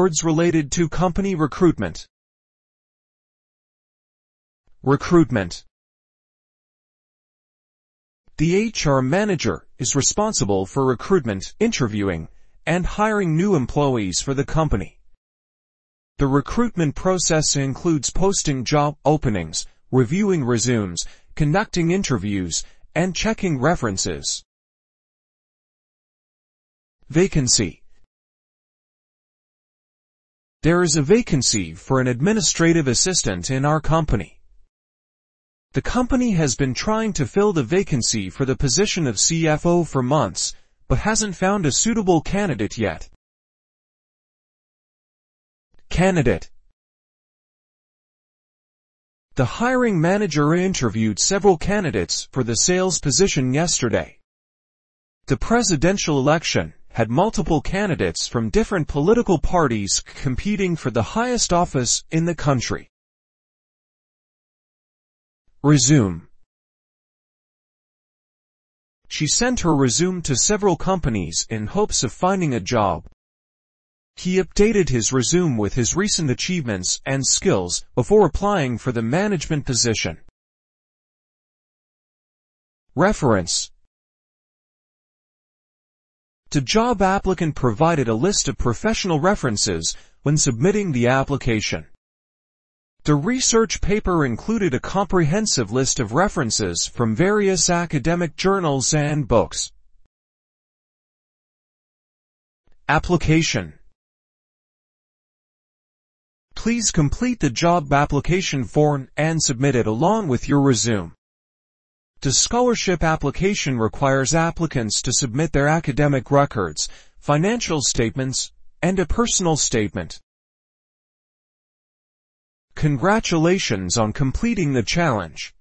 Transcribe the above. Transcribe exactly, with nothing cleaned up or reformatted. Words related to company recruitment. Recruitment. The H R manager is responsible for recruitment, interviewing, and hiring new employees for the company. The recruitment process includes posting job openings, reviewing resumes, conducting interviews, and checking references. Vacancy. There is a vacancy for an administrative assistant in our company. The company has been trying to fill the vacancy for the position of C F O for months, but hasn't found a suitable candidate yet. Candidate. The hiring manager interviewed several candidates for the sales position yesterday. The presidential election had multiple candidates from different political parties competing for the highest office in the country. Resume. She sent her resume to several companies in hopes of finding a job. He updated his resume with his recent achievements and skills before applying for the management position. Reference. The job applicant provided a list of professional references when submitting the application. The research paper included a comprehensive list of references from various academic journals and books. Application. Please complete the job application form and submit it along with your resume. The scholarship application requires applicants to submit their academic records, financial statements, and a personal statement. Congratulations on completing the challenge.